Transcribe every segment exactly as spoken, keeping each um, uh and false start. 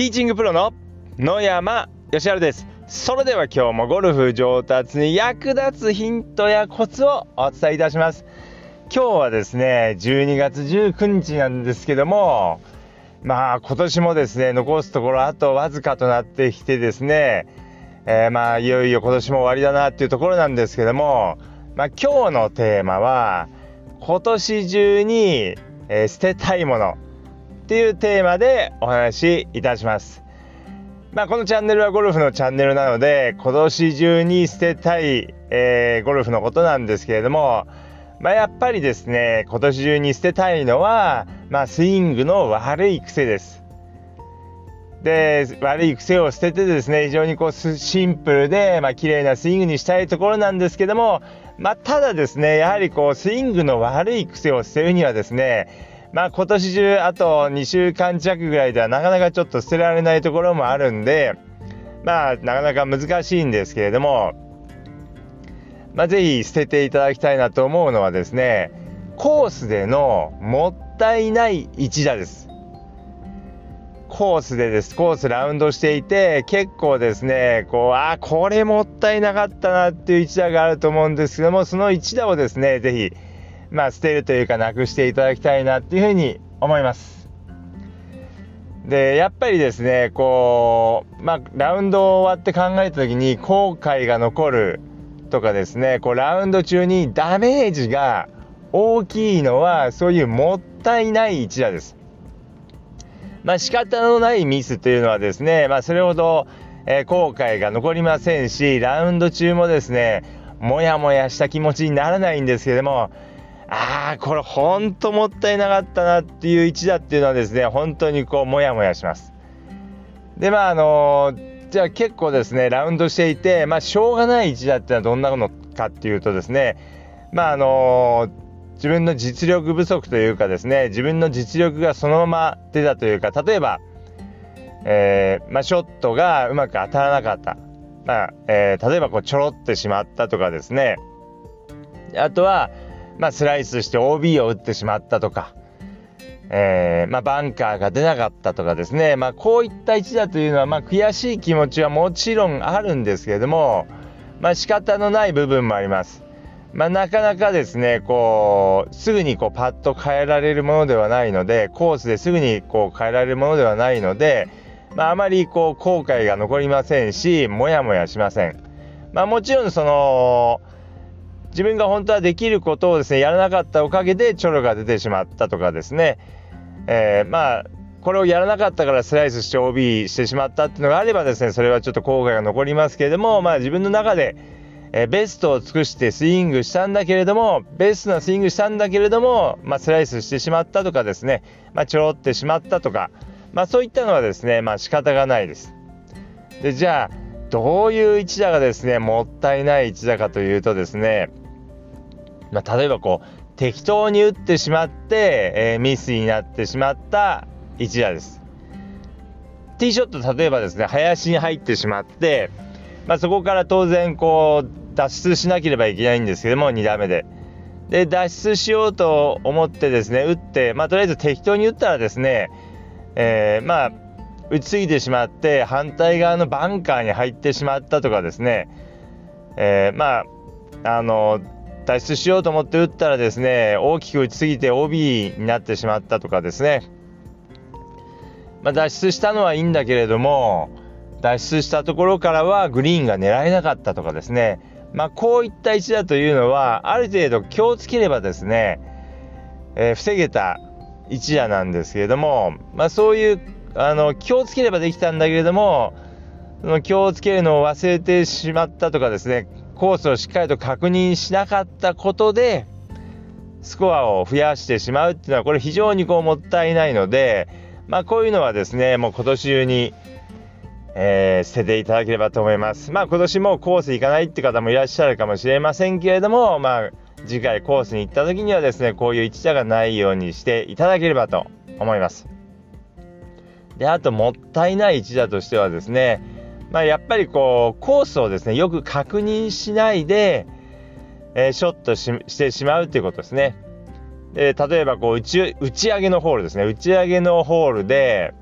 ティーチングプロの野山義晴です。それでは今日もゴルフ上達に役立つヒントやコツをお伝えいたします。今日はですねじゅうにがつじゅうくにちなんですけども、まあ今年もですね残すところあとわずかとなってきてですね、えー、まあいよいよ今年も終わりだなっていうところなんですけども、まあ、今日のテーマは今年中に、えー、捨てたいものっていうテーマでお話しいたします。まあ、このチャンネルはゴルフのチャンネルなので今年中に捨てたい、えー、ゴルフのことなんですけれども、まあ、やっぱりですね今年中に捨てたいのは、まあ、スイングの悪い癖です。で悪い癖を捨ててですね非常にこうシンプルで、まあ、綺麗なスイングにしたいところなんですけども、まあ、ただですねやはりこうスイングの悪い癖を捨てるにはですねまあ今年中あとにしゅうかん弱ぐらいではなかなかちょっと捨てられないところもあるんで、まあなかなか難しいんですけれども、まあぜひ捨てていただきたいなと思うのはですね、コースでのもったいない一打です。コースでです。コースラウンドしていて結構ですね、こうあこれもったいなかったなっていう一打があると思うんですけども、その一打をですねぜひまあ、捨てるというかなくしていただきたいなっていうふうに思います。でやっぱりですねこう、まあ、ラウンド終わって考えた時に後悔が残るとかですねこうラウンド中にダメージが大きいのはそういうもったいない一打です。まあ、仕方のないミスというのはですね、まあ、それほど、えー、後悔が残りませんしラウンド中もですねもやもやした気持ちにならないんですけども、ああこれほんともったいなかったなっていう一打っていうのはですね本当にこうもやもやします。でまああのー、じゃあ結構ですねラウンドしていてまあしょうがない一打っていうのはどんなものかっていうとですねまああのー、自分の実力不足というかですね自分の実力がそのまま出たというか、例えば、えーまあ、ショットがうまく当たらなかった、まあえー、例えばこうちょろってしまったとかですね、あとはまあ、スライスして オービー を打ってしまったとか、えーまあ、バンカーが出なかったとかですね、まあ、こういった一打というのは、まあ、悔しい気持ちはもちろんあるんですけれども、まあ、仕方のない部分もあります。まあ、なかなかですねこうすぐにこうパッと変えられるものではないのでコースですぐにこう変えられるものではないので、まあ、あまりこう後悔が残りませんしもやもやしません。まあ、もちろんその自分が本当はできることをですねやらなかったおかげでチョロが出てしまったとかですね、えー、まあこれをやらなかったからスライスして オービー してしまったっていうのがあればですねそれはちょっと後悔が残りますけれども、まあ自分の中で、えー、ベストを尽くしてスイングしたんだけれどもベストなスイングしたんだけれども、まあ、スライスしてしまったとかですね、まあ、チョロってしまったとか、まあ、そういったのはですねまあ仕方がないです。でじゃあどういう一打がですねもったいない一打かというとですね、まあ、例えばこう適当に打ってしまって、えー、ミスになってしまった一打です。ティーショット例えばですね林に入ってしまって、まあ、そこから当然こう脱出しなければいけないんですけどもに打目でで脱出しようと思ってですね打って、まあ、とりあえず適当に打ったらですね、えー、まあ打ちすぎてしまって反対側のバンカーに入ってしまったとかですね、えー、まああの脱出しようと思って打ったらですね大きく打ちすぎて オービー になってしまったとかですね、まあ、脱出したのはいいんだけれども脱出したところからはグリーンが狙えなかったとかですね、まあ、こういった一打というのはある程度気をつければですね、えー、防げた一打なんですけれども、まあ、そういうあの気をつければできたんだけれどもその気をつけるのを忘れてしまったとかですねコースをしっかりと確認しなかったことでスコアを増やしてしまうっていうのはこれ非常にこうもったいないので、まあ、こういうのはですねもう今年中に、えー、捨てていただければと思います。まあ、今年もコース行かないって方もいらっしゃるかもしれませんけれども、まあ、次回コースに行った時にはですねこういう一打がないようにしていただければと思います。であともったいない一打としてはですね、まあ、やっぱりこうコースをですねよく確認しないで、えー、ショット し, してしまうということですね。で例えばこう 打, ち打ち上げのホールですね打ち上げのホールで、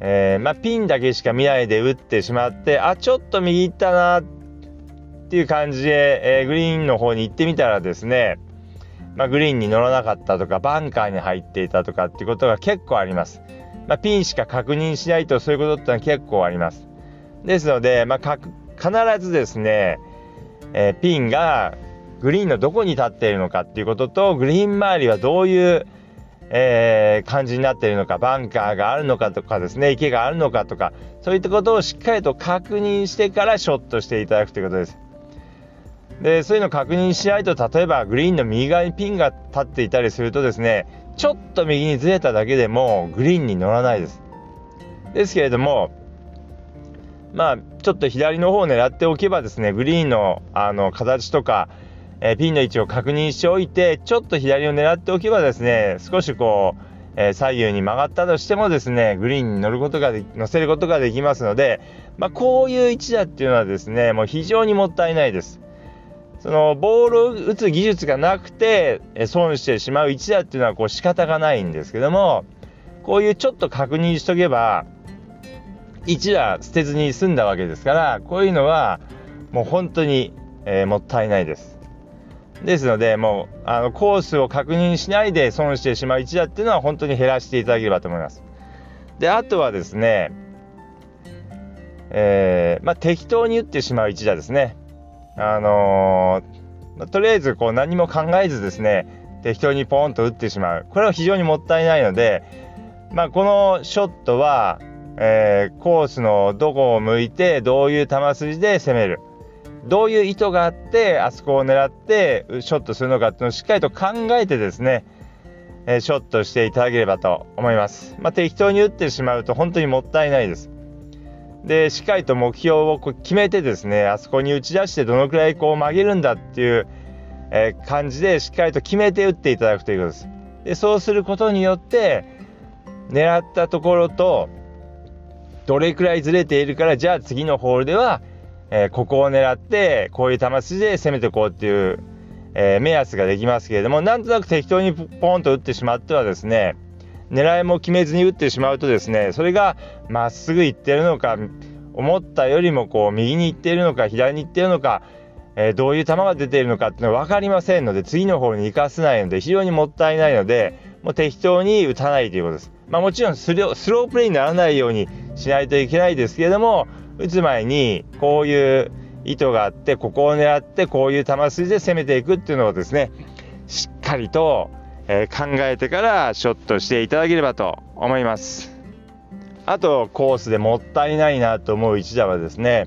えーまあ、ピンだけしか見ないで打ってしまって、あちょっと右行ったなっていう感じで、えー、グリーンの方に行ってみたらですね、まあ、グリーンに乗らなかったとかバンカーに入っていたとかっていうことが結構あります、まあ、ピンしか確認しないとそういうことってのは結構あります。ですので、まあ、か必ずですね、えー、ピンがグリーンのどこに立っているのかっていうことと、グリーン周りはどういうえー、感じになっているのか、バンカーがあるのかとかですね、池があるのかとか、そういったことをしっかりと確認してからショットしていただくということです。で、そういうのを確認しないと、例えばグリーンの右側にピンが立っていたりするとですね、ちょっと右にずれただけでもグリーンに乗らないです。ですけれども、まあちょっと左の方を狙っておけばですね、グリーンのあの形とかえー、ピンの位置を確認しておいて、ちょっと左を狙っておけばですね、少しこう、えー、左右に曲がったとしてもですね、グリーンに乗ることがで乗せることができますので、まあ、こういう一打っていうのはですね、もう非常にもったいないです。そのボールを打つ技術がなくて、えー、損してしまう一打っていうのはこう仕方がないんですけども、こういうちょっと確認しとけば一打捨てずに済んだわけですから、こういうのはもう本当に、えー、もったいないです。ですので、もうあのコースを確認しないで損してしまう一打っていうのは本当に減らしていただければと思います。で、あとはですね、えーまあ、適当に打ってしまう一打ですね。あのー、とりあえずこう何も考えずですね、適当にポーンと打ってしまう。これは非常にもったいないので、まあ、このショットは、えー、コースのどこを向いてどういう球筋で攻める。どういう意図があってあそこを狙ってショットするのかっていうのをしっかりと考えてですね、えー、ショットしていただければと思います。まあ、適当に打ってしまうと本当にもったいないです。で、しっかりと目標をこう決めてですね、あそこに打ち出してどのくらいこう曲げるんだっていう、えー、感じでしっかりと決めて打っていただくということです。で、そうすることによって狙ったところとどれくらいずれているから、じゃあ次のホールではえー、ここを狙ってこういう球筋で攻めていこうっていう、えー、目安ができますけれども、なんとなく適当にポンと打ってしまってはですね、狙いも決めずに打ってしまうとですね、それがまっすぐ行ってるのか、思ったよりもこう右に行っているのか、左に行っているのか、えー、どういう球が出ているのかっていうのは分かりませんので、次のホールに生かせないので非常にもったいないので、もう適当に打たないということです。まあ、もちろんスロー、スロープレーにならないようにしないといけないですけれども、打つ前にこういう意図があって、ここを狙ってこういう球筋で攻めていくっていうのをですね、しっかりと、えー、考えてからショットしていただければと思います。あと、コースでもったいないなと思う一打はですね、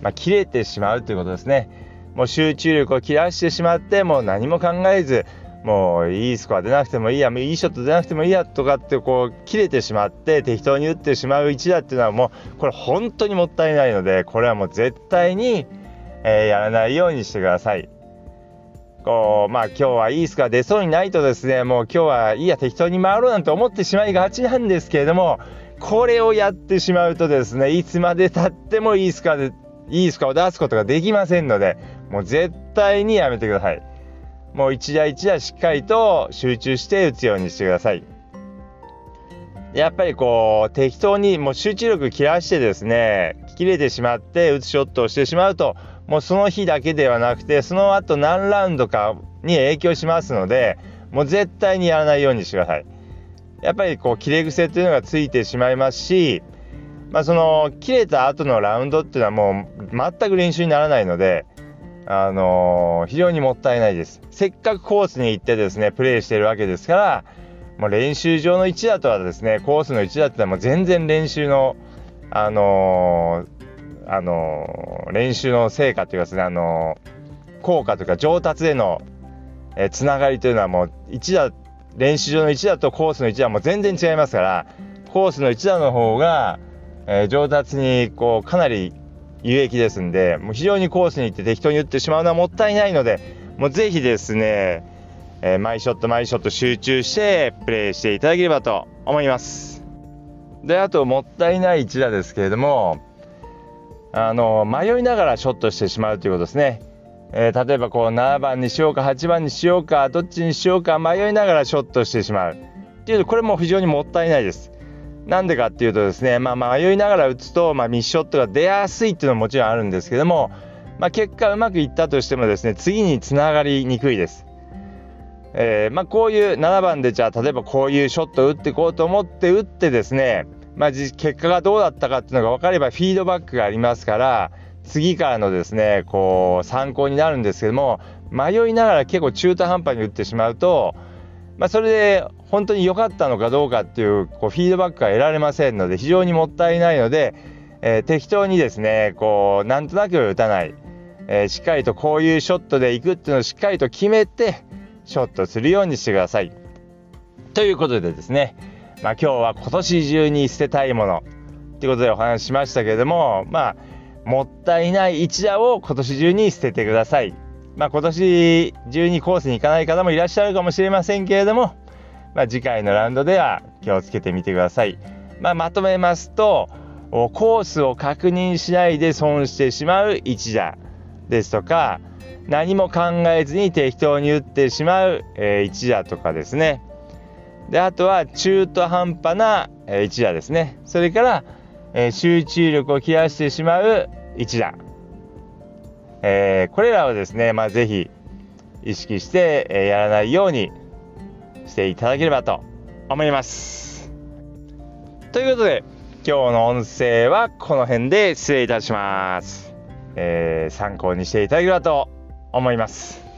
まあ、切れてしまうということですね。もう集中力を切らしてしまって、もう何も考えず、もういいスコア出なくてもいいや、もういいショット出なくてもいいやとかってこう切れてしまって適当に打ってしまう一打っていうのは、もうこれ本当にもったいないので、これはもう絶対に、えー、やらないようにしてください。こうまあ今日はいいスコア出そうにないとですね、もう今日はいいや適当に回ろうなんて思ってしまいがちなんですけれども、これをやってしまうとですね、いつまでたってもいいスコアでいいスコアを出すことができませんので、もう絶対にやめてください。もう一打一打しっかりと集中して打つようにしてください。やっぱりこう適当にもう集中力切らしてですね、切れてしまって打つショットをしてしまうと、もうその日だけではなくてその後何ラウンドかに影響しますので、もう絶対にやらないようにしてください。やっぱりこう切れ癖というのがついてしまいますし、まあ、その切れた後のラウンドっていうのはもう全く練習にならないので、あのー、非常にもったいないです。せっかくコースに行ってですねプレーしているわけですから、もう練習場の一打とはですね、コースの一打ってのはもう全然練習の、あのーあのー、練習の成果というかですね、あのー、効果というか上達への、えー、つながりというのはもう一打、練習場の一打とコースの一打はもう全然違いますから、コースの一打の方が、えー、上達にこうかなり有益ですんで、もう非常にコースに行って適当に打ってしまうのはもったいないので、もうぜひですね、えー、毎ショット毎ショット集中してプレーしていただければと思います。で、あともったいない一打ですけれども、あの迷いながらショットしてしまうということですね。えー、例えばこうななばんにしようかはちばんにしようかどっちにしようか迷いながらショットしてしまうっていう、これも非常にもったいないです。なんでかっていうとですね、まあ、迷いながら打つと、まあ、ミスショットが出やすいっていうのももちろんあるんですけども、まあ、結果うまくいったとしてもですね、次につながりにくいです。えーまあ、こういうななばんでじゃあ例えばこういうショットを打っていこうと思って打ってですね、まあ、結果がどうだったかっていうのが分かればフィードバックがありますから、次からのですねこう参考になるんですけども、迷いながら結構中途半端に打ってしまうと、まあ、それで本当に良かったのかどうかっていう、こうフィードバックが得られませんので非常にもったいないので、えー、適当にですねこうなんとなく打たない、えー、しっかりとこういうショットでいくっていうのをしっかりと決めてショットするようにしてくださいということでですね、まあ、今日は今年中に捨てたいものということでお話ししましたけれども、まあ、もったいない一打を今年中に捨ててください。まあ、今年中にコースに行かない方もいらっしゃるかもしれませんけれども、まあ、次回のラウンドでは気をつけてみてください。まあ、まとめますと、コースを確認しないで損してしまう一打ですとか、何も考えずに適当に打ってしまう、えー、一打とかですね。で、あとは中途半端な、えー、一打ですね。それから、えー、集中力を切らしてしまう一打、えー、これらをですね、まあ、ぜひ意識して、えー、やらないようにしていただければと思います。ということで今日の音声はこの辺で失礼いたします。えー、参考にしていただければと思います。